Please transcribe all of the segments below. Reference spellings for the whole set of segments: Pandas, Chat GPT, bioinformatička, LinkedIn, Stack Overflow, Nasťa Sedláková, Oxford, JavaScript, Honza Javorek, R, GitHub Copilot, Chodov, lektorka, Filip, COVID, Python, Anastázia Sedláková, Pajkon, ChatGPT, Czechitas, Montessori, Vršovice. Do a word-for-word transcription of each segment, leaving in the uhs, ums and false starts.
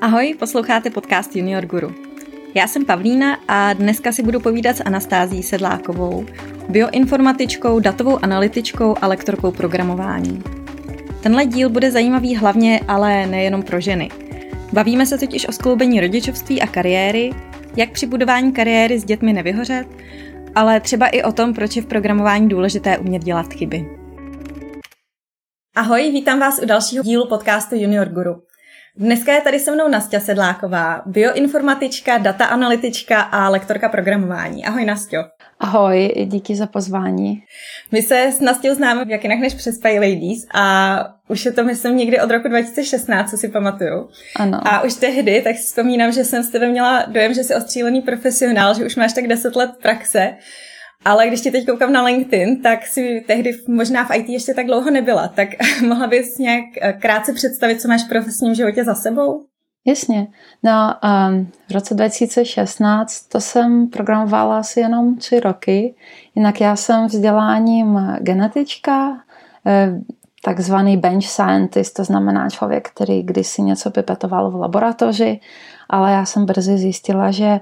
Ahoj, posloucháte podcast Junior Guru. Já jsem Pavlína a dneska si budu povídat s Anastází Sedlákovou, bioinformatičkou, datovou analytičkou a lektorkou programování. Tenhle díl bude zajímavý hlavně, ale nejenom pro ženy. Bavíme se totiž o skloubení rodičovství a kariéry, jak při budování kariéry s dětmi nevyhořet, ale třeba i o tom, proč je v programování důležité umět dělat chyby. Ahoj, vítám vás u dalšího dílu podcastu Junior Guru. Dneska je tady se mnou Nasťa Sedláková, bioinformatička, data analytička a lektorka programování. Ahoj, Nasťo. Ahoj, díky za pozvání. My se s Nasťou známe jak jinak než přes Pay Ladies a už je to, myslím, někdy od roku dva tisíce šestnáct, co si pamatuju. Ano. A už tehdy, tak si vzpomínám, že jsem s tebe měla dojem, že jsi ostřílený profesionál, že už máš tak deset let praxe. Ale když ti teď koukám na LinkedIn, tak si tehdy možná v í té ještě tak dlouho nebyla. Tak mohla bys nějak krátce představit, co máš v profesním životě za sebou? Jasně. No, um, v roce dva tisíce šestnáct to jsem programovala asi jenom tři roky. Jinak já jsem vzděláním genetička, takzvaný bench scientist, to znamená člověk, který kdysi něco pipetoval v laboratoři, ale já jsem brzy zjistila, že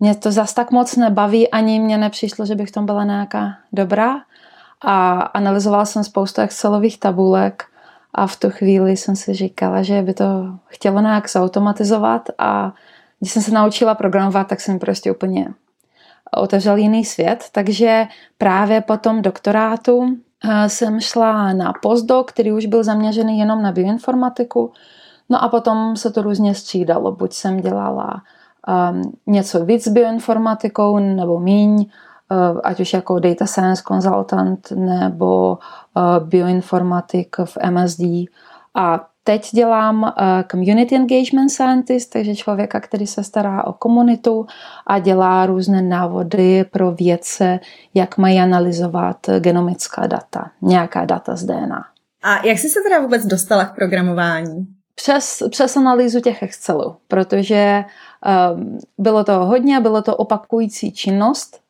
mě to zas tak moc nebaví, ani mě nepřišlo, že bych v tom byla nějaká dobrá. A analyzovala jsem spoustu Excelových tabulek a v tu chvíli jsem si říkala, že by to chtělo nějak zautomatizovat, a když jsem se naučila programovat, tak jsem prostě úplně otevřel jiný svět. Takže právě po tom doktorátu jsem šla na postdoc, který už byl zaměřený jenom na bioinformatiku. No a potom se to různě střídalo. Buď jsem dělala Um, něco víc s bioinformatikou nebo míň, uh, ať už jako data science consultant nebo uh, bioinformatik v em es dé. A teď dělám uh, community engagement scientist, takže člověka, který se stará o komunitu a dělá různé návody pro vědce, jak mají analyzovat genomická data, nějaká data z dé en á. A jak jsi se teda vůbec dostala k programování? Přes, přes analýzu těch Excelů, protože um, bylo to hodně, bylo to opakující činnost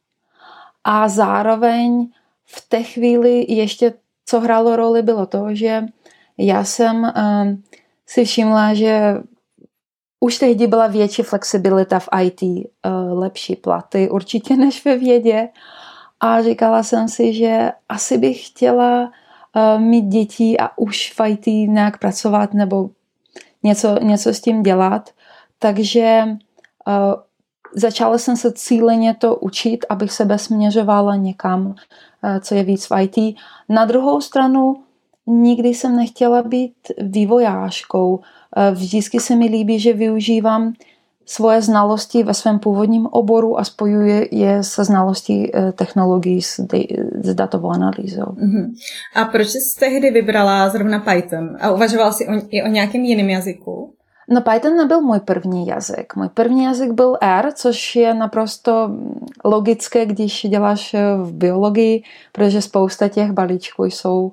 a zároveň v té chvíli ještě, co hrálo roli, bylo to, že já jsem um, si všimla, že už tehdy byla větší flexibilita v í té, uh, lepší platy určitě než ve vědě, a říkala jsem si, že asi bych chtěla uh, mít děti a už v í té nějak pracovat nebo Něco, něco s tím dělat, takže uh, začala jsem se cíleně to učit, abych sebe směřovala někam, uh, co je víc v í té. Na druhou stranu nikdy jsem nechtěla být vývojářkou. Uh, vždycky se mi líbí, že využívám svoje znalosti ve svém původním oboru a spojuji je se znalostí uh, technologií s, de- s datovou analýzou. Uh-huh. A proč jsi tehdy vybrala zrovna Python? A uvažovala jsi o, i o nějakém jiném jazyku? No, Python nebyl můj první jazyk. Můj první jazyk byl R, což je naprosto logické, když děláš v biologii, protože spousta těch balíčků jsou uh,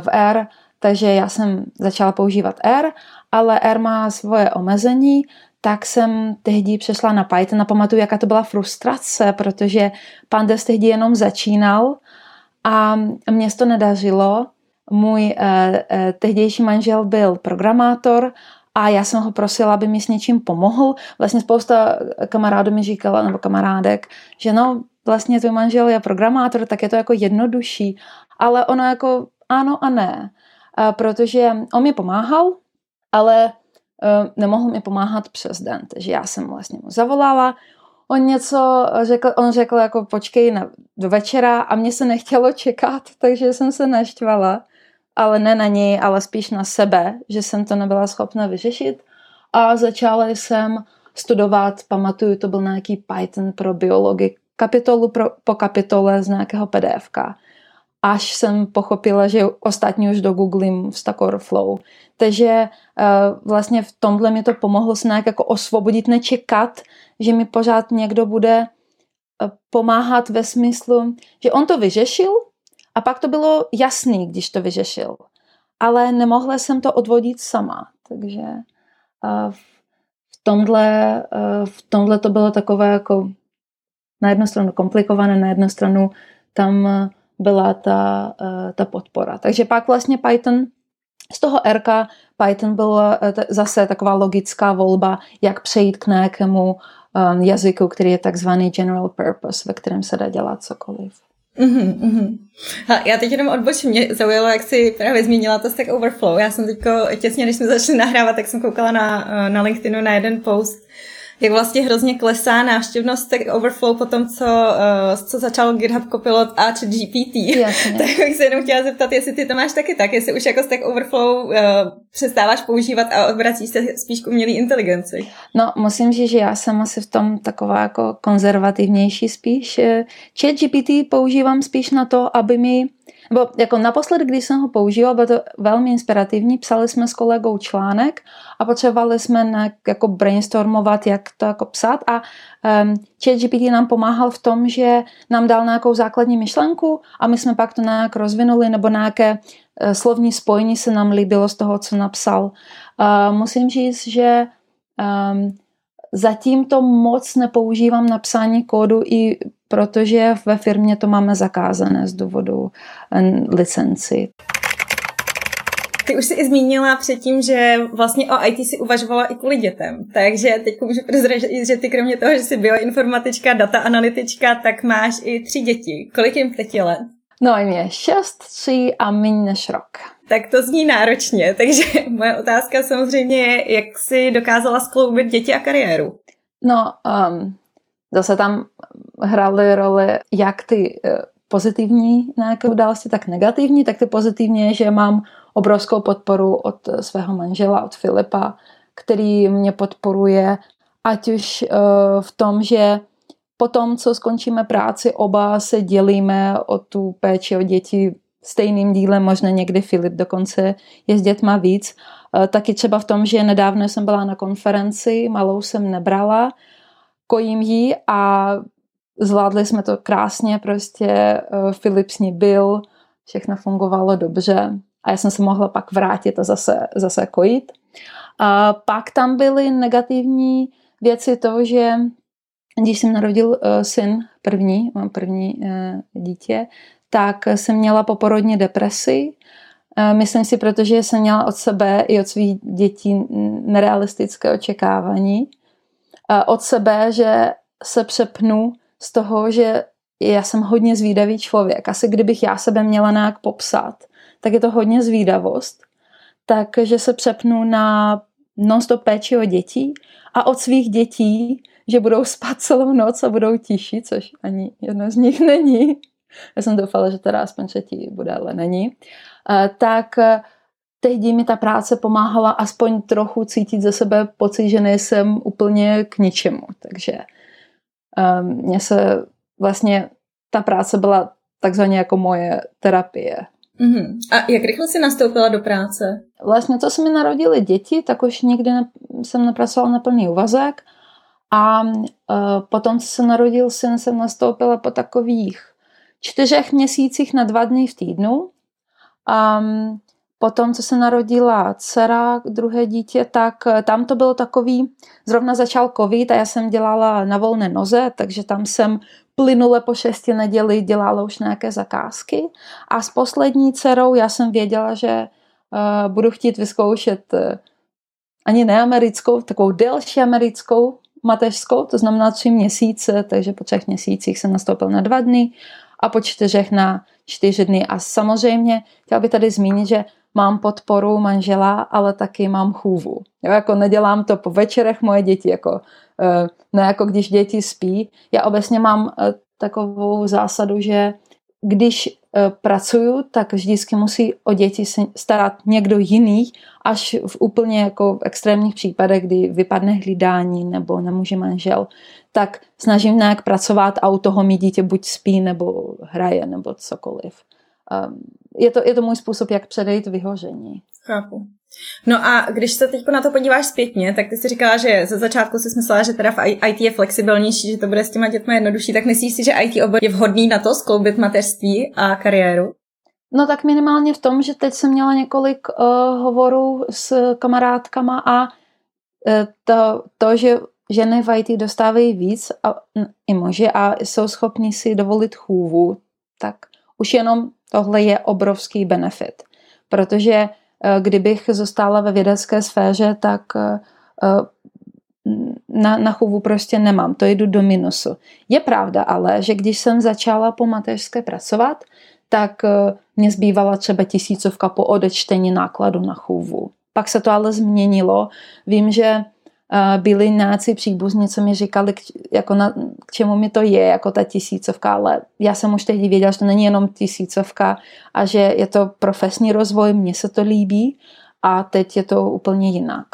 v R. Takže já jsem začala používat R, ale R má svoje omezení, tak jsem tehdy přešla na Python a pamatuju, jaká to byla frustrace, protože Pandas tehdy jenom začínal a mně se to nedařilo. Můj eh, eh, tehdejší manžel byl programátor a já jsem ho prosila, aby mi s něčím pomohl. Vlastně spousta kamarádů mi říkala, nebo kamarádek, že no, vlastně tvůj manžel je programátor, tak je to jako jednodušší. Ale ono jako ano a ne, eh, protože on mi pomáhal, ale nemohl mi pomáhat přes den, takže já jsem vlastně mu zavolala, on něco řekl, on řekl jako počkej na, do večera, a mně se nechtělo čekat, takže jsem se naštvala, ale ne na něj, ale spíš na sebe, že jsem to nebyla schopna vyřešit, a začala jsem studovat, pamatuju, to byl nějaký Python pro biologii, kapitolu pro, po kapitole z nějakého pé dé efka. Až jsem pochopila, že ostatní už dogooglím v Stack Overflow. Takže uh, vlastně v tomhle mi to pomohlo se nějak jako osvobodit, nečekat, že mi pořád někdo bude uh, pomáhat ve smyslu, že on to vyřešil a pak to bylo jasný, když to vyřešil. Ale nemohla jsem to odvodit sama. Takže uh, v, tomhle, uh, v tomhle to bylo takové jako na jednu stranu komplikované, na jednu stranu tam Uh, byla ta, ta podpora. Takže pak vlastně Python z toho R-ka Python byl zase taková logická volba, jak přejít k nějakému um, jazyku, který je takzvaný general purpose, ve kterém se dá dělat cokoliv. Uhum, uhum. Ha, já teď jenom odbočím, mě zaujalo, jak jsi právě zmínila to Stack Overflow. Já jsem teďko těsně, když jsme začali nahrávat, tak jsem koukala na, na LinkedInu na jeden post, jak vlastně hrozně klesá návštěvnost Stack Overflow po tom, co, co začal GitHub Copilot a Chat G P T. Jasně. Tak bych se jenom chtěla zeptat, jestli ty to máš taky tak, jestli už jako Stack Overflow uh, přestáváš používat a odvracíš se spíš k umělé inteligenci. No, musím říct, že já jsem asi v tom taková jako konzervativnější spíš. Chat G P T používám spíš na to, aby mi... Bo jako naposledy, když jsem ho používal, bylo to velmi inspirativní, psali jsme s kolegou článek a potřebovali jsme na, jako brainstormovat, jak to jako psát a um, ChatGPT nám pomáhal v tom, že nám dal nějakou základní myšlenku a my jsme pak to nějak rozvinuli nebo nějaké uh, slovní spojení se nám líbilo z toho, co napsal. Uh, musím říct, že um, zatím to moc nepoužívám na psání kódu i protože ve firmě to máme zakázané z důvodu licenci. Ty už jsi i zmínila předtím, že vlastně o I T si uvažovala i kvůli dětem, takže teď můžu prozradit, že ty kromě toho, že jsi bioinformatička, data analytička, tak máš i tři děti. Kolik jim teď je let? No jim je šest, tři a méně než rok. Tak to zní náročně, takže moje otázka samozřejmě je, jak jsi dokázala skloubit děti a kariéru? No, um, zase tam hrály roli jak ty pozitivní nějaké události, tak negativní, tak ty pozitivně, že mám obrovskou podporu od svého manžela, od Filipa, který mě podporuje, ať už v tom, že potom, co skončíme práci, oba se dělíme o tu péči o děti stejným dílem, možná někdy Filip dokonce je s dětma víc. Taky třeba v tom, že nedávno jsem byla na konferenci, malou jsem nebrala, kojím jí a zvládli jsme to krásně, prostě Filip s ní byl, všechno fungovalo dobře a já jsem se mohla pak vrátit a zase, zase kojit. A pak tam byly negativní věci to, že když jsem narodil syn první, mám první dítě, tak jsem měla poporodní depresi. Myslím si, protože jsem měla od sebe i od svých dětí nerealistické očekávání. Od sebe, že se přepnu z toho, že já jsem hodně zvídavý člověk. Asi kdybych já sebe měla nějak popsat, tak je to hodně zvídavost. Takže se přepnu na non-stop péči o děti a od svých dětí, že budou spát celou noc a budou tiší, což ani jedno z nich není. Já jsem doufala, že teda aspoň třetí bude, ale není. Tak tehdy mi ta práce pomáhala aspoň trochu cítit ze sebe pocit, že nejsem úplně k ničemu. Takže mě se vlastně ta práce byla takzvaně jako moje terapie. Mm-hmm. A jak rychle jsi nastoupila do práce? Vlastně to se mi narodily děti, tak už nikdy ne, jsem nepracovala na plný úvazek. A uh, potom, co se narodil syn, jsem nastoupila po takových čtyřech měsících na dva dny v týdnu. Um, potom, co se narodila dcera, druhé dítě, tak tam to bylo takový, zrovna začal covid a já jsem dělala na volné noze, takže tam jsem plynule po šesti neděli dělala už nějaké zakázky. A s poslední dcerou já jsem věděla, že uh, budu chtít vyzkoušet uh, ani neamerickou, takovou delší americkou mateřskou, to znamená tři měsíce, takže po třech měsících jsem nastoupil na dva dny a po čtyřech na čtyři dny. A samozřejmě chtěla bych tady zmínit, že mám podporu manžela, ale taky mám chůvu. Jo, jako nedělám to po večerech moje děti, jako, ne jako když děti spí. Já obecně mám takovou zásadu, že když pracuju, tak vždycky musí o děti starat někdo jiný, až v úplně jako extrémních případech, kdy vypadne hlídání nebo nemůže manžel, tak snažím nějak pracovat a u toho mi dítě buď spí nebo hraje nebo cokoliv. Je to, je to můj způsob, jak předejít vyhoření. Chápu. No a když se teď na to podíváš zpětně, tak ty jsi říkala, že ze začátku jsi myslela, že teda v I T je flexibilnější, že to bude s těma dětma jednodušší, tak myslíš si, že I T obor je vhodný na to skloubit mateřství a kariéru? No tak minimálně v tom, že teď jsem měla několik uh, hovorů s kamarádkama a uh, to, to, že ženy v I T dostávají víc a, i muži a jsou schopni si dovolit chůvu, tak už jenom tohle je obrovský benefit, protože kdybych zůstala ve vědecké sféře, tak na, na chůvu prostě nemám, to jdu do minusu. Je pravda ale, že když jsem začala po mateřské pracovat, tak mě zbývala třeba tisícovka po odečtení nákladu na chůvu. Pak se to ale změnilo. Vím, že byli nějací příbuzní, co mi říkali, jako na, k čemu mi to je, jako ta tisícovka, ale já jsem už tehdy věděla, že to není jenom tisícovka a že je to profesní rozvoj, mně se to líbí a teď je to úplně jinak.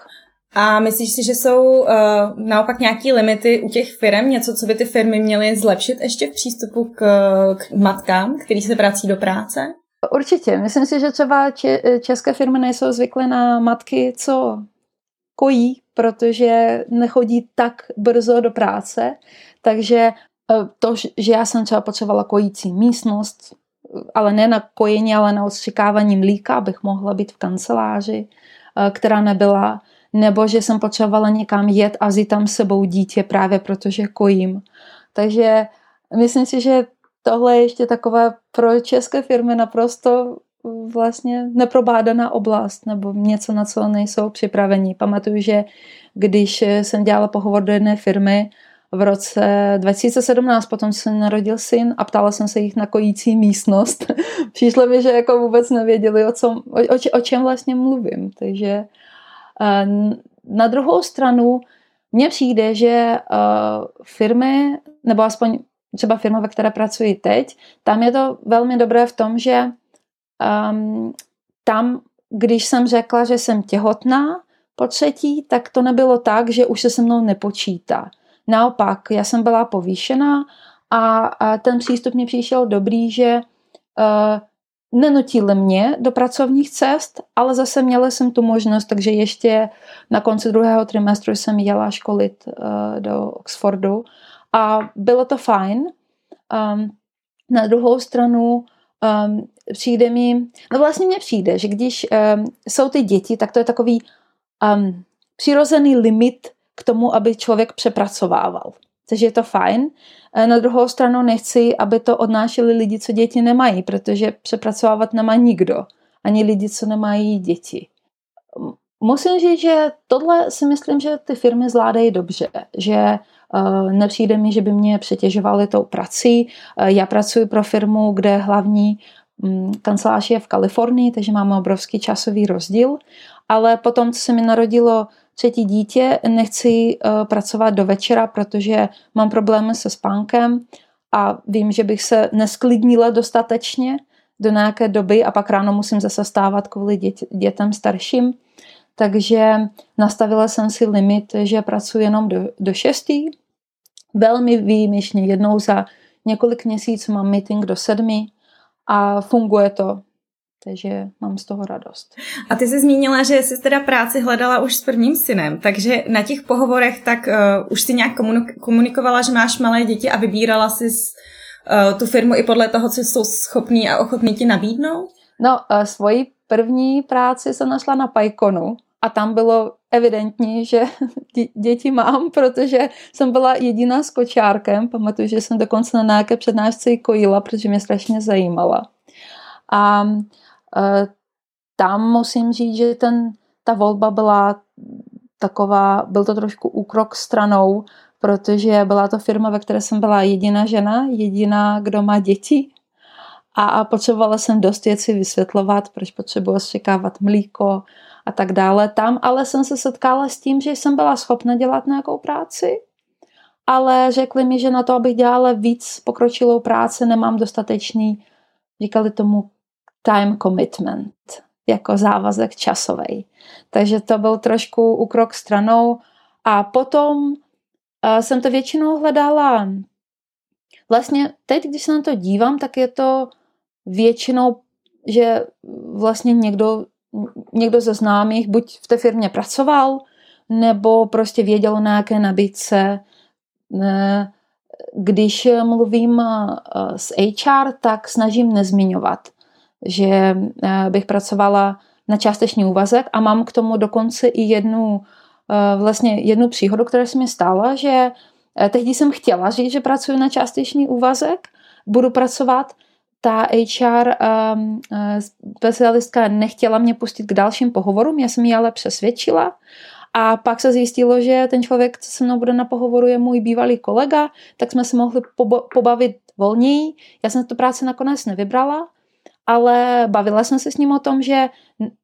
A myslíš si, že jsou uh, naopak nějaké limity u těch firm, něco, co by ty firmy měly zlepšit ještě v přístupu k, k matkám, který se vrací do práce? Určitě. Myslím si, že třeba české firmy nejsou zvyklé na matky, co kojí, protože nechodí tak brzo do práce. Takže to, že já jsem třeba potřebovala kojící místnost, ale ne na kojení, ale na odstřikávání mlíka, abych mohla být v kanceláři, která nebyla, nebo že jsem potřebovala někam jet a vzít tam s sebou dítě právě protože kojím. Takže myslím si, že tohle je ještě taková pro české firmy naprosto vlastně neprobádaná oblast nebo něco, na co nejsou připraveni. Pamatuju, že když jsem dělala pohovor do jedné firmy v roce dva tisíce sedmnáct, potom se narodil syn a ptala jsem se jich na kojící místnost. Přišlo mi, že jako vůbec nevěděli, o, co, o, o čem vlastně mluvím. Takže na druhou stranu mně přijde, že firmy, nebo aspoň třeba firma, ve které pracuji teď, tam je to velmi dobré v tom, že um, tam, když jsem řekla, že jsem těhotná po třetí, tak to nebylo tak, že už se se mnou nepočítá. Naopak, já jsem byla povýšená a, a ten přístup mi přišel dobrý, že uh, nenutili mě do pracovních cest, ale zase měla jsem tu možnost, takže ještě na konci druhého trimestru jsem jela školit uh, do Oxfordu. A bylo to fajn. Um, na druhou stranu um, přijde mi, no vlastně mně přijde, že když um, jsou ty děti, tak to je takový um, přirozený limit k tomu, aby člověk přepracovával. Takže je to fajn. Na druhou stranu nechci, aby to odnášeli lidi, co děti nemají, protože přepracovávat nemá nikdo. Ani lidi, co nemají děti. Musím říct, že tohle si myslím, že ty firmy zvládají dobře, že uh, nepřijde mi, že by mě přetěžovaly tou prací. Uh, já pracuji pro firmu, kde hlavní um, kancelář je v Kalifornii, takže máme obrovský časový rozdíl, ale potom, co se mi narodilo třetí dítě, nechci uh, pracovat do večera, protože mám problémy se spánkem a vím, že bych se nesklidnila dostatečně do nějaké doby a pak ráno musím zase stávat kvůli dět- dětem starším. Takže nastavila jsem si limit, že pracuji jenom do, do šestý. Velmi výjimečně jednou za několik měsíců mám meeting do sedmi a funguje to. Takže mám z toho radost. A ty jsi zmínila, že jsi teda práci hledala už s prvním synem, takže na těch pohovorech tak uh, už jsi nějak komunik- komunikovala, že máš malé děti a vybírala jsi uh, tu firmu i podle toho, co jsou schopní a ochotní ti nabídnout? No, uh, svoji první práci jsem našla na Pajkonu a tam bylo evidentní, že děti mám, protože jsem byla jediná s kočárkem. Pamatuju, že jsem dokonce na nějaké přednášce ji kojila, protože mě strašně zajímala. A e, tam musím říct, že ten, ta volba byla taková, byl to trošku úkrok stranou, protože byla to firma, ve které jsem byla jediná žena, jediná, kdo má děti. A potřebovala jsem dost věcí vysvětlovat, proč potřebuji střikávat mlíko a tak dále tam. Ale jsem se setkala s tím, že jsem byla schopna dělat nějakou práci, ale řekli mi, že na to, abych dělala víc pokročilou práci, nemám dostatečný, říkali tomu time commitment, jako závazek časový. Takže to byl trošku úkrok stranou. A potom jsem to většinou hledala. Vlastně teď, když se na to dívám, tak je to většinou, že vlastně někdo, někdo ze známých buď v té firmě pracoval, nebo prostě věděl o nějaké nabídce. Když mluvím s há er, tak snažím nezmiňovat, že bych pracovala na částečný úvazek a mám k tomu dokonce i jednu, vlastně jednu příhodu, která se mi stala, že tehdy jsem chtěla říct, že pracuji na částečný úvazek, budu pracovat, ta há er um, specialistka nechtěla mě pustit k dalším pohovorům, já jsem ji ale přesvědčila. A pak se zjistilo, že ten člověk, co se mnou bude na pohovoru, je můj bývalý kolega, tak jsme se mohli pobavit volněji. Já jsem tu práci nakonec nevybrala, ale bavila jsem se s ním o tom, že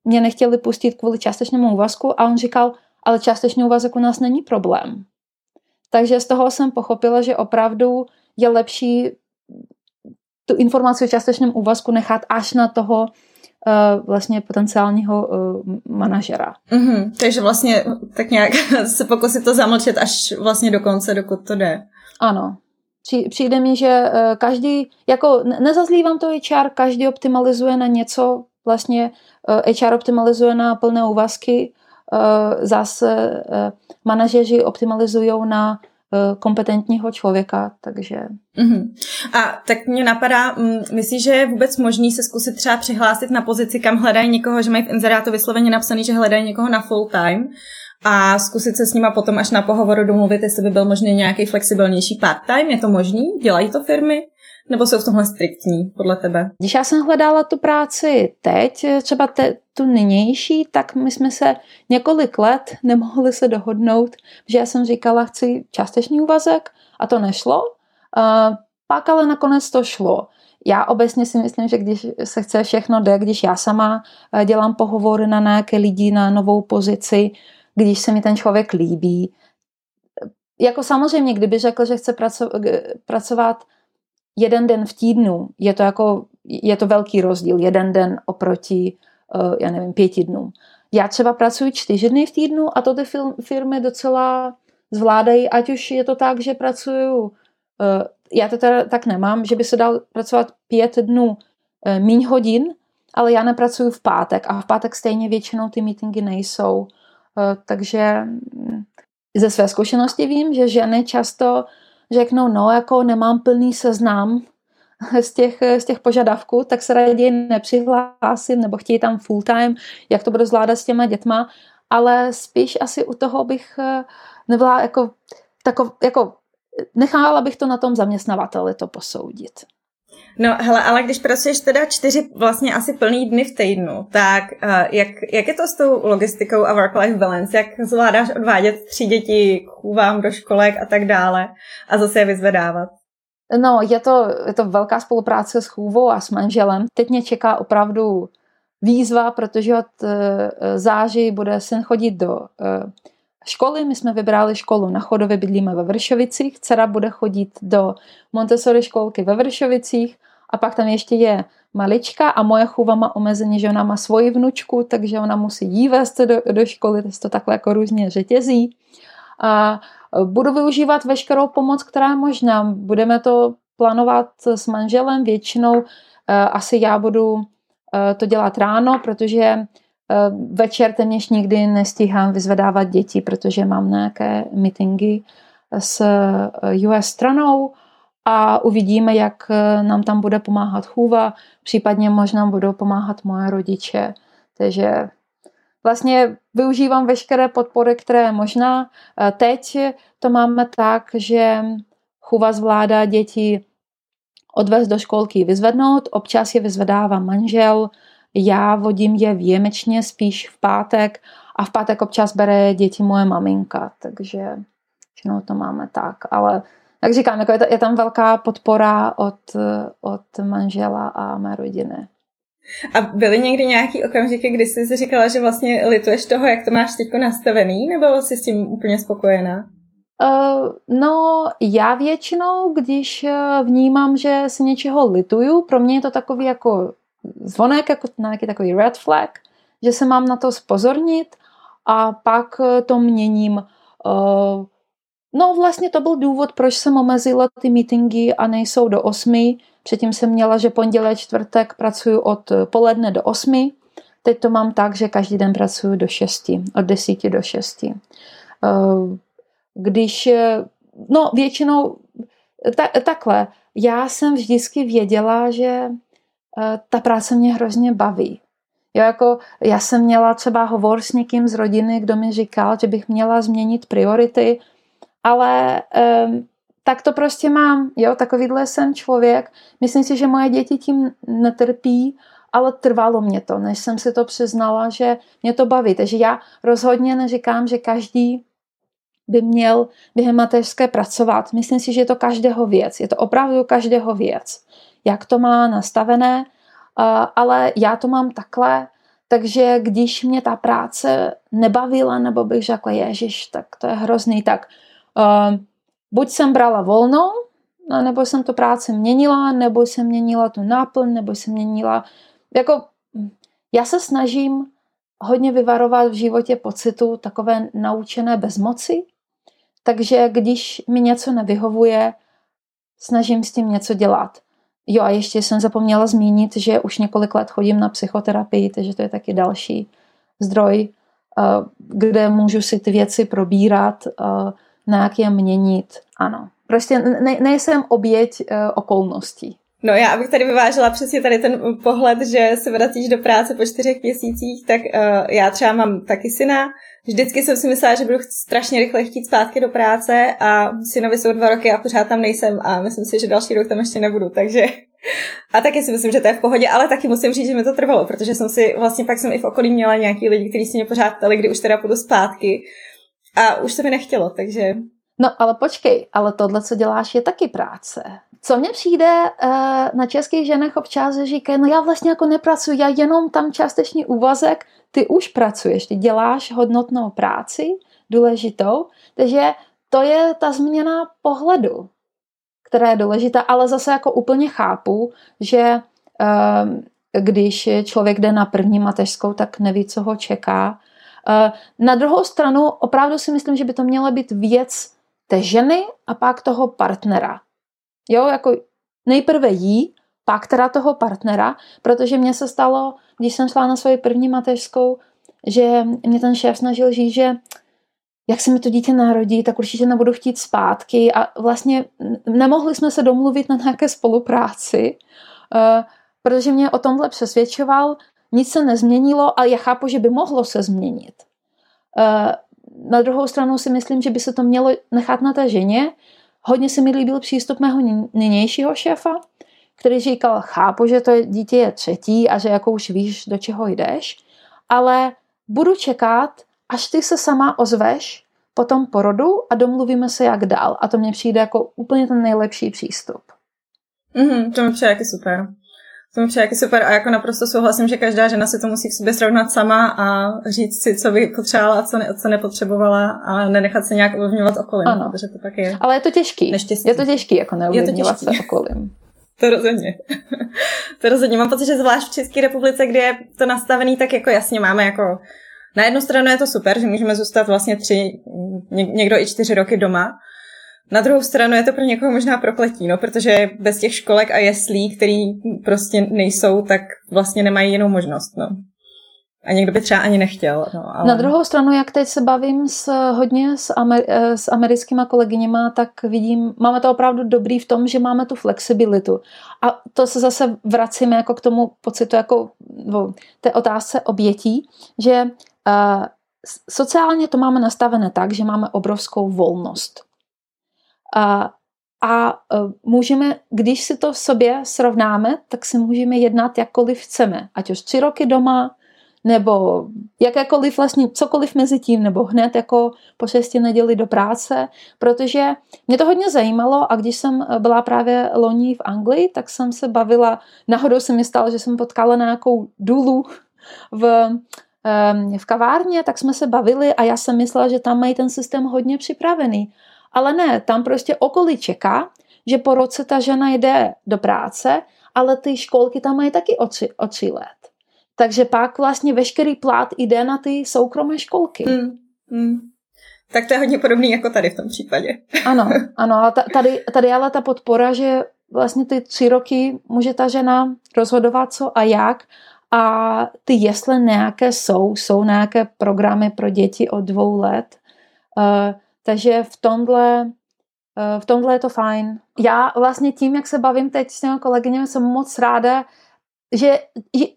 mě nechtěli pustit kvůli částečnému úvazku a on říkal, ale částečný úvazek u nás není problém. Takže z toho jsem pochopila, že opravdu je lepší tu informaci o částečném úvazku nechat až na toho vlastně potenciálního manažera. Mm-hmm, takže vlastně tak nějak se pokusit to zamlčet až vlastně do konce, dokud to jde. Ano. Přijde mi, že každý, jako nezazlívám to há er, každý optimalizuje na něco, vlastně há er optimalizuje na plné úvazky, zase manažeři optimalizují na kompetentního člověka, takže... Uh-huh. A tak mě napadá, myslíš, že je vůbec možný se zkusit třeba přihlásit na pozici, kam hledají někoho, že mají v inzerátu vysloveně napsaný, že hledají někoho na full time a zkusit se s nima potom až na pohovoru domluvit, jestli by byl možný nějaký flexibilnější part time, je to možný? Dělají to firmy? Nebo jsou v tomhle striktní, podle tebe? Když já jsem hledala tu práci teď, třeba te, tu nynější, tak my jsme se několik let nemohli se dohodnout, že já jsem říkala, chci částečný úvazek a to nešlo. Uh, pak ale nakonec to šlo. Já obecně si myslím, že když se chce všechno jde, když já sama dělám pohovory na nějaké lidi, na novou pozici, když se mi ten člověk líbí. Jako samozřejmě, kdyby řekl, že chce praco- pracovat jeden den v týdnu, je to jako, je to velký rozdíl, jeden den oproti, já nevím, pěti dnům. Já třeba pracuji čtyři dny v týdnu a to ty firmy docela zvládají, ať už je to tak, že pracuju, já to teda tak nemám, že by se dal pracovat pět dnů míň hodin, ale já nepracuju v pátek a v pátek stejně většinou ty meetingy nejsou. Takže ze své zkušenosti vím, že ženy často řeknou, no, jako nemám plný seznam z těch, z těch požadavků, tak se raději nepřihlásím, nebo chtějí tam full time, jak to budu zvládat s těma dětma, ale spíš asi u toho bych nebyla jako, takov, jako nechala bych to na tom zaměstnavateli to posoudit. No, hele, ale když pracuješ teda čtyři vlastně asi plný dny v týdnu, tak jak, jak je to s tou logistikou a work-life balance? Jak zvládáš odvádět tři děti k chůvám do školek a tak dále a zase je vyzvedávat? No, je to, je to velká spolupráce s chůvou a s manželem. Teď mě čeká opravdu výzva, protože od září bude syn chodit do školy. My jsme vybrali školu na Chodově, bydlíme ve Vršovicích, dcera bude chodit do Montessori školky ve Vršovicích a pak tam ještě je malička a moje chůva má omezení, že ona má svoji vnučku, takže ona musí jí vést do, do školy, to takhle jako různě řetězí. A budu využívat veškerou pomoc, která je možná. Budeme to plánovat s manželem, většinou asi já budu to dělat ráno, protože večer téměř nikdy nestíhám vyzvedávat děti, protože mám nějaké meetingy s U S stranou a uvidíme, jak nám tam bude pomáhat chůva, případně možná budou pomáhat moje rodiče. Takže vlastně využívám veškeré podpory, které je možná. Teď to máme tak, že chůva zvládá děti odvést do školky, vyzvednout, občas je vyzvedává manžel, já vodím je výjimečně spíš v pátek a v pátek občas bere děti moje maminka, takže většinou to máme tak. Ale jak říkám, jako je, to, je tam velká podpora od, od manžela a mé rodiny. A byly někdy nějaký okamžiky, kdy jsi říkala, že vlastně lituješ toho, jak to máš teďko nastavený, nebo jsi s tím úplně spokojená? Uh, no, já většinou, když vnímám, že si něčeho lituju, pro mě je to takový jako zvonek, jako nějaký takový red flag, že se mám na to zpozornit a pak to měním. No vlastně to byl důvod, proč jsem omezila ty meetingy a nejsou do osmi. Předtím jsem měla, že pondělí a čtvrtek pracuju od poledne do osmi. Teď to mám tak, že každý den pracuju do šesti, od desíti do šesti. Když, no většinou ta, takhle, já jsem vždycky věděla, že ta práce mě hrozně baví. Jo, jako já jsem měla třeba hovor s někým z rodiny, kdo mi říkal, že bych měla změnit priority, ale um, tak to prostě mám, jo, takovýhle jsem člověk. Myslím si, že moje děti tím netrpí, ale trvalo mě to, než jsem si to přiznala, že mě to baví. Takže já rozhodně neříkám, že každý by měl během mateřské pracovat. Myslím si, že je to každého věc. Je to opravdu každého věc. Jak to má nastavené, ale já to mám takhle, takže když mě ta práce nebavila, nebo bych řekla, ježiš, tak to je hrozný, tak buď jsem brala volnou, nebo jsem tu práci měnila, nebo jsem měnila tu náplň, nebo jsem měnila... Jako, já se snažím hodně vyvarovat v životě pocitu takové naučené bezmoci, takže když mi něco nevyhovuje, snažím s tím něco dělat. Jo, a ještě jsem zapomněla zmínit, že už několik let chodím na psychoterapii, takže to je taky další zdroj, kde můžu si ty věci probírat, nějak je měnit. Ano, prostě ne, nejsem oběť okolností. No já, abych tady vyvážela přesně tady ten pohled, že se vracíš do práce po čtyřech měsících, tak uh, já třeba mám taky syna. Vždycky jsem si myslela, že budu strašně rychle chtít zpátky do práce a synovi jsou dva roky a pořád tam nejsem a myslím si, že další rok tam ještě nebudu, takže... A taky si myslím, že to je v pohodě, ale taky musím říct, že mi to trvalo, protože jsem si vlastně pak jsem i v okolí měla nějaký lidi, kteří si mě pořád ptali, kdy už teda půjdu zpátky a už se mi nechtělo, takže... No ale počkej, ale tohle, co děláš, je taky práce. Co mně přijde na českých ženách občas, že říkají, no já vlastně jako nepracuji, já jenom tam částečný úvazek, ty už pracuješ, ty děláš hodnotnou práci, důležitou, takže to je ta změna pohledu, která je důležitá, ale zase jako úplně chápu, že když člověk jde na první mateřskou, tak neví, co ho čeká. Na druhou stranu opravdu si myslím, že by to měla být věc té ženy a pak toho partnera. Jo, jako nejprve jí, pak teda toho partnera, protože mně se stalo, když jsem šla na svoji první mateřskou, že mě ten šéf snažil říct, že jak se mi to dítě narodí, tak určitě nebudu chtít zpátky a vlastně nemohli jsme se domluvit na nějaké spolupráci, protože mě o tomhle přesvědčoval, nic se nezměnilo, ale já chápu, že by mohlo se změnit. Na druhou stranu si myslím, že by se to mělo nechat na té ženě. Hodně se mi líbil přístup mého nynějšího šéfa, který říkal, chápu, že to dítě je třetí a že jako už víš, do čeho jdeš, ale budu čekat, až ty se sama ozveš po tom porodu a domluvíme se, jak dál. A to mně přijde jako úplně ten nejlepší přístup. Mm-hmm, to mi přijde jako super. To mi přijde jako super a jako naprosto souhlasím, že každá žena si to musí v sobě srovnat sama a říct si, co by potřebovala a co, ne, co nepotřebovala a nenechat se nějak ovlivňovat okolím. Ano. Protože to tak je. Ale je to těžký. Neštěstí. Je to těžký, jako neovlivňovat se okolím. To rozhodně. To rozhodně. Mám pocit, že zvlášť v České republice, kde je to nastavený, tak jako jasně máme jako... Na jednu stranu je to super, že můžeme zůstat vlastně tři, někdo i čtyři roky doma. Na druhou stranu je to pro někoho možná prokletí, no, protože bez těch školek a jeslí, který prostě nejsou, tak vlastně nemají jinou možnost, no. A někdo by třeba ani nechtěl, no, ale... Na druhou stranu, jak teď se bavím s, hodně s, amer, s americkýma kolegyněma, tak vidím, máme to opravdu dobrý v tom, že máme tu flexibilitu. A to se zase vracíme jako k tomu pocitu, jako no, té otázce obětí, že uh, sociálně to máme nastavené tak, že máme obrovskou volnost. A, a můžeme, když si to v sobě srovnáme, tak si můžeme jednat jakkoliv chceme. Ať už tři roky doma, nebo jakékoliv vlastně, cokoliv mezi tím, nebo hned jako po šesti neděli do práce, protože mě to hodně zajímalo a když jsem byla právě loni v Anglii, tak jsem se bavila, náhodou se mi stalo, že jsem potkala nějakou důlu v, v kavárně, tak jsme se bavili a já jsem myslela, že tam mají ten systém hodně připravený. Ale ne, tam prostě okolí čeká, že po roce ta žena jde do práce, ale ty školky tam mají taky o tři let. Takže pak vlastně veškerý plát jde na ty soukromé školky. Mm, mm. Tak to je hodně podobný jako tady v tom případě. Ano, ano, a tady, tady ale ta podpora, že vlastně ty tři roky může ta žena rozhodovat co a jak a ty jesle nějaké jsou, jsou nějaké programy pro děti od dvou let, uh, takže v tomhle, v tomhle je to fajn. Já vlastně tím, jak se bavím teď s těmi kolegyněmi, jsem moc ráda, že,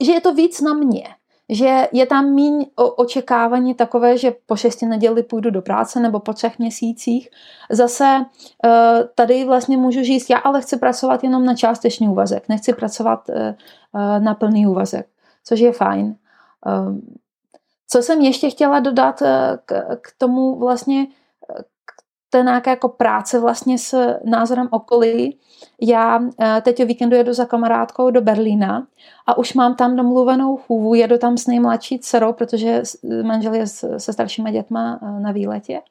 že je to víc na mě. že je tam míň očekávání takové, že po šesti neděli půjdu do práce nebo po třech měsících. Zase tady vlastně můžu říct, já ale chci pracovat jenom na částečný úvazek, nechci pracovat na plný úvazek, což je fajn. Co jsem ještě chtěla dodat k tomu vlastně, to je nějaká jako práce vlastně s názorem okolí. Já teď o víkendu jedu za kamarádkou do Berlína a už mám tam domluvenou chůvu, jedu tam s nejmladší dcerou, protože manžel je se staršíma dětma na výletě.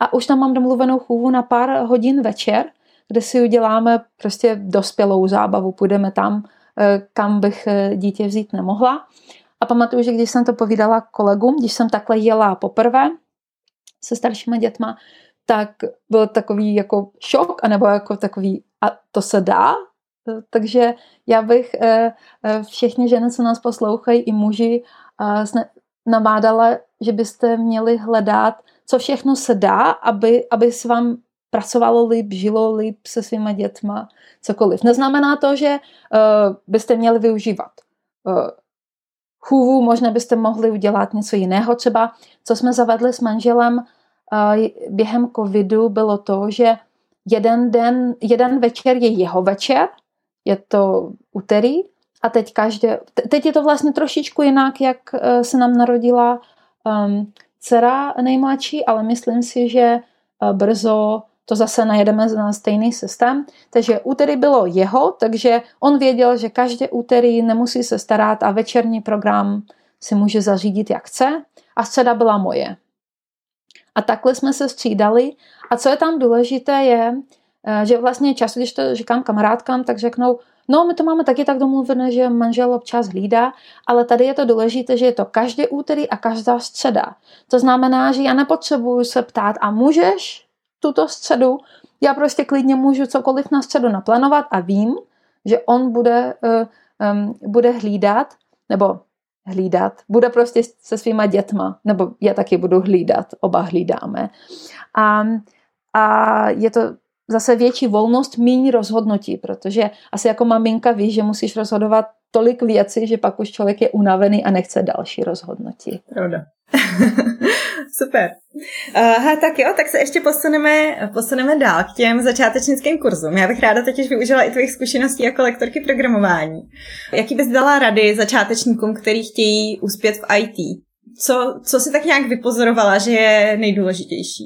A už tam mám domluvenou chůvu na pár hodin večer, kde si uděláme prostě dospělou zábavu, půjdeme tam, kam bych dítě vzít nemohla. A pamatuju, že když jsem to povídala kolegům, když jsem takhle jela poprvé se staršíma dětma, tak byl takový jako šok, anebo jako takový, a to se dá? Takže já bych všechny ženy, co nás poslouchají, i muži, nabádala, že byste měli hledat, co všechno se dá, aby, aby se vám pracovalo líp, žilo líp se svýma dětma, cokoliv. Neznamená to, že byste měli využívat chůvu, možná byste mohli udělat něco jiného, třeba co jsme zavedli s manželem během covidu, bylo to, že jeden den, jeden večer je jeho večer, je to úterý, a teď každé, teď je to vlastně trošičku jinak, jak se nám narodila um, dcera nejmladší, ale myslím si, že brzo to zase najedeme na stejný systém. Takže úterý bylo jeho, takže on věděl, že každé úterý nemusí se starat a večerní program si může zařídit, jak chce, a středa byla moje. A takhle jsme se střídali. A co je tam důležité je, že vlastně často, když to říkám kamarádkám, tak řeknou, no my to máme taky tak domluvené, že manžel občas hlídá, ale tady je to důležité, že je to každé úterý a každá středa. To znamená, že já nepotřebuju se ptát, a můžeš tuto středu? Já prostě klidně můžu cokoliv na středu naplánovat a vím, že on bude, uh, um, bude hlídat, nebo hlídat, bude prostě se svýma dětma, nebo já taky budu hlídat, oba hlídáme. A, a je to zase větší volnost, míň rozhodnutí, protože asi jako maminka víš, že musíš rozhodovat tolik věcí, že pak už člověk je unavený a nechce další rozhodnutí. Pravda. Super. Aha, tak jo, tak se ještě posuneme, posuneme dál k těm začátečnickým kurzům. Já bych ráda totiž využila i tvých zkušeností jako lektorky programování. Jaký bys dala rady začátečníkům, kteří chtějí uspět v í té? Co, co jsi tak nějak vypozorovala, že je nejdůležitější?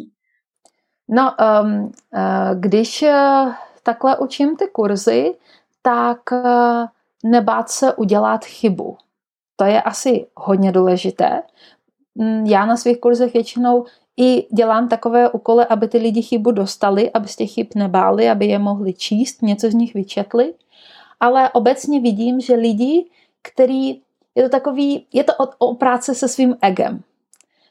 No, um, když takhle učím ty kurzy, tak nebát se udělat chybu. To je asi hodně důležité. Já na svých kurzech většinou i dělám takové úkoly, aby ty lidi chybu dostali, aby se chyb nebáli, aby je mohli číst, něco z nich vyčetli. Ale obecně vidím, že lidi, který je to takový, je to o, o práce se svým egem,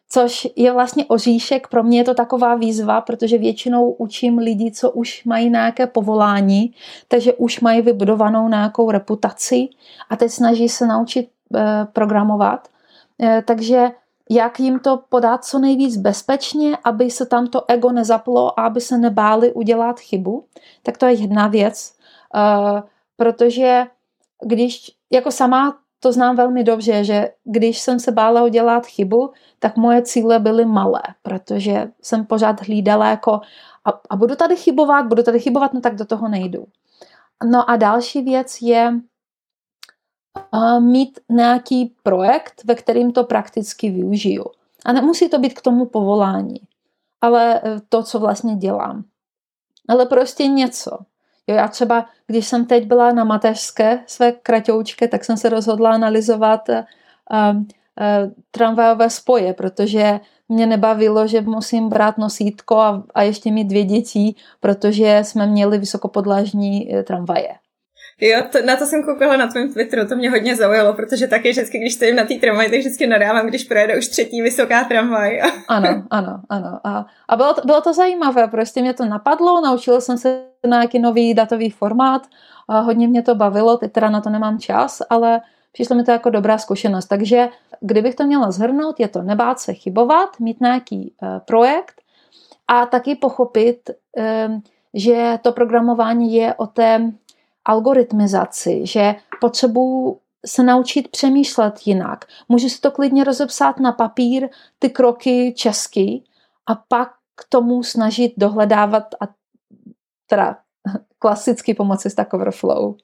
což je vlastně oříšek, pro mě je to taková výzva, protože většinou učím lidi, co už mají nějaké povolání, takže už mají vybudovanou nějakou reputaci a teď snaží se naučit eh, programovat. Eh, takže jak jim to podat co nejvíc bezpečně, aby se tam to ego nezaplo a aby se nebáli udělat chybu, tak to je jedna věc, protože když, jako sama to znám velmi dobře, že když jsem se bála udělat chybu, tak moje cíle byly malé, protože jsem pořád hlídala jako a, a budu tady chybovat, budu tady chybovat, no tak do toho nejdu. No a další věc je mít nějaký projekt, ve kterým to prakticky využiju. A nemusí to být k tomu povolání, ale to, co vlastně dělám. Ale prostě něco. Jo, já třeba, když jsem teď byla na mateřské své kratoučce, tak jsem se rozhodla analyzovat uh, uh, tramvajové spoje, protože mě nebavilo, že musím brát nosítko a, a ještě mít dvě děti, protože jsme měli vysokopodlažní tramvaje. Jo, to, na to jsem koukala na tvém Twitteru, to mě hodně zaujalo, protože taky vždycky, když stojím na té tramvaji, tak vždycky nadávám, když projede už třetí vysoká tramvaj. Ano, ano, ano. A, a bylo, to, bylo to zajímavé, prostě mě to napadlo, naučila jsem se nějaký nový datový formát, a hodně mě to bavilo, teď teda na to nemám čas, ale přišlo mi to jako dobrá zkušenost. Takže kdybych to měla shrnout, je to nebát se chybovat, mít nějaký uh, projekt a taky pochopit, um, že to programování je o té algoritmizaci, že potřebuji se naučit přemýšlet jinak. Můžu si to klidně rozepsat na papír, ty kroky česky, a pak k tomu snažit dohledávat, a teda klasicky pomocí Stack Overflow,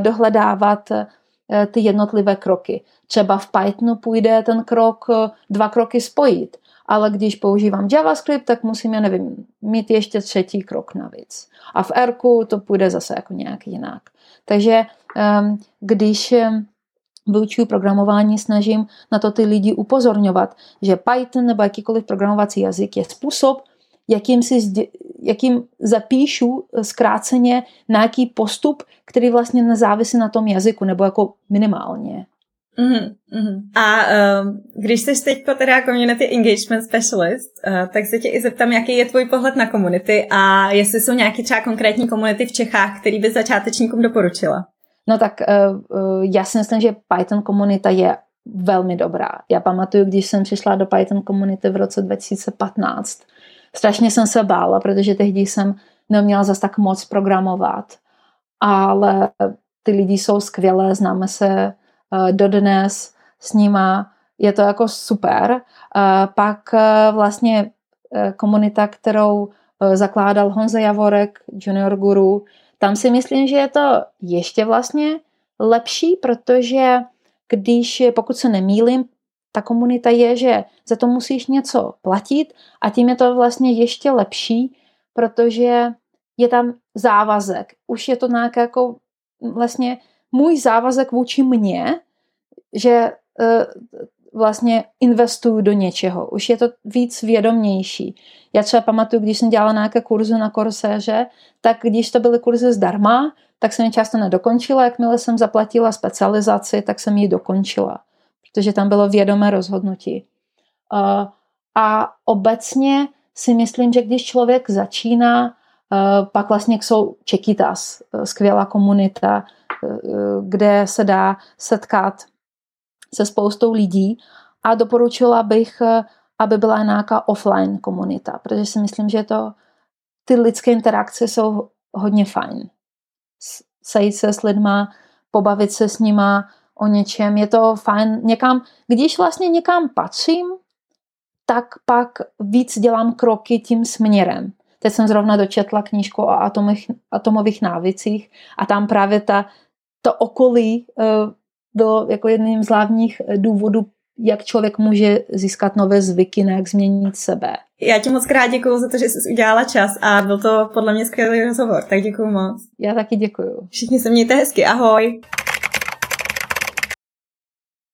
dohledávat ty jednotlivé kroky. Třeba v Pythonu půjde ten krok, dva kroky spojit, ale když používám JavaScript, tak musím, já nevím, mít ještě třetí krok navíc. A v R-ku to půjde zase jako nějak jinak. Takže když vyučuju programování, snažím na to ty lidi upozorňovat, že Python nebo jakýkoliv programovací jazyk je způsob, jakým, si, jakým zapíšu zkráceně nějaký postup, který vlastně nezávisí na tom jazyku, nebo jako minimálně. Mm-hmm, mm-hmm. A um, když jsi teď teda community engagement specialist, uh, tak se tě i zeptám, jaký je tvůj pohled na komunity a jestli jsou nějaké třeba konkrétní komunity v Čechách, který by začátečníkům doporučila. No tak uh, já si myslím, že Python komunita je velmi dobrá. Já pamatuju, když jsem přišla do Python komunity v roce dva tisíce patnáct, strašně jsem se bála, protože tehdy jsem neměla zas tak moc programovat. Ale ty lidi jsou skvělé, známe se dodnes s nima, je to jako super. Pak vlastně komunita, kterou zakládal Honza Javorek, Junior Guru, tam si myslím, že je to ještě vlastně lepší, protože když, pokud se nemýlím, ta komunita je, že za to musíš něco platit, a tím je to vlastně ještě lepší, protože je tam závazek. Už je to nějaké jako vlastně můj závazek vůči mně, že uh, vlastně investuju do něčeho. Už je to víc vědomější. Já třeba pamatuju, když jsem dělala nějaké kurzy na Courseře, tak když to byly kurzy zdarma, tak jsem je často nedokončila. Jakmile jsem zaplatila specializaci, tak jsem ji dokončila, protože tam bylo vědomé rozhodnutí. Uh, a obecně si myslím, že když člověk začíná, uh, pak vlastně jsou Czechitas, skvělá komunita, kde se dá setkat se spoustou lidí, a doporučila bych, aby byla nějaká offline komunita, protože si myslím, že to, ty lidské interakce jsou hodně fajn. Sejít se s lidma, pobavit se s nima o něčem, je to fajn. Někam, když vlastně někam patřím, tak pak víc dělám kroky tím směrem. Teď jsem zrovna dočetla knížku o atomech, atomových návycích, a tam právě ta to okolí bylo jako jedním z hlavních důvodů, jak člověk může získat nové zvyky, ne jak změnit sebe. Já ti moc krát děkuju za to, že jsi udělala čas, a byl to podle mě skvělý rozhovor, tak děkuju moc. Já taky děkuju. Všichni se mějte hezky, ahoj.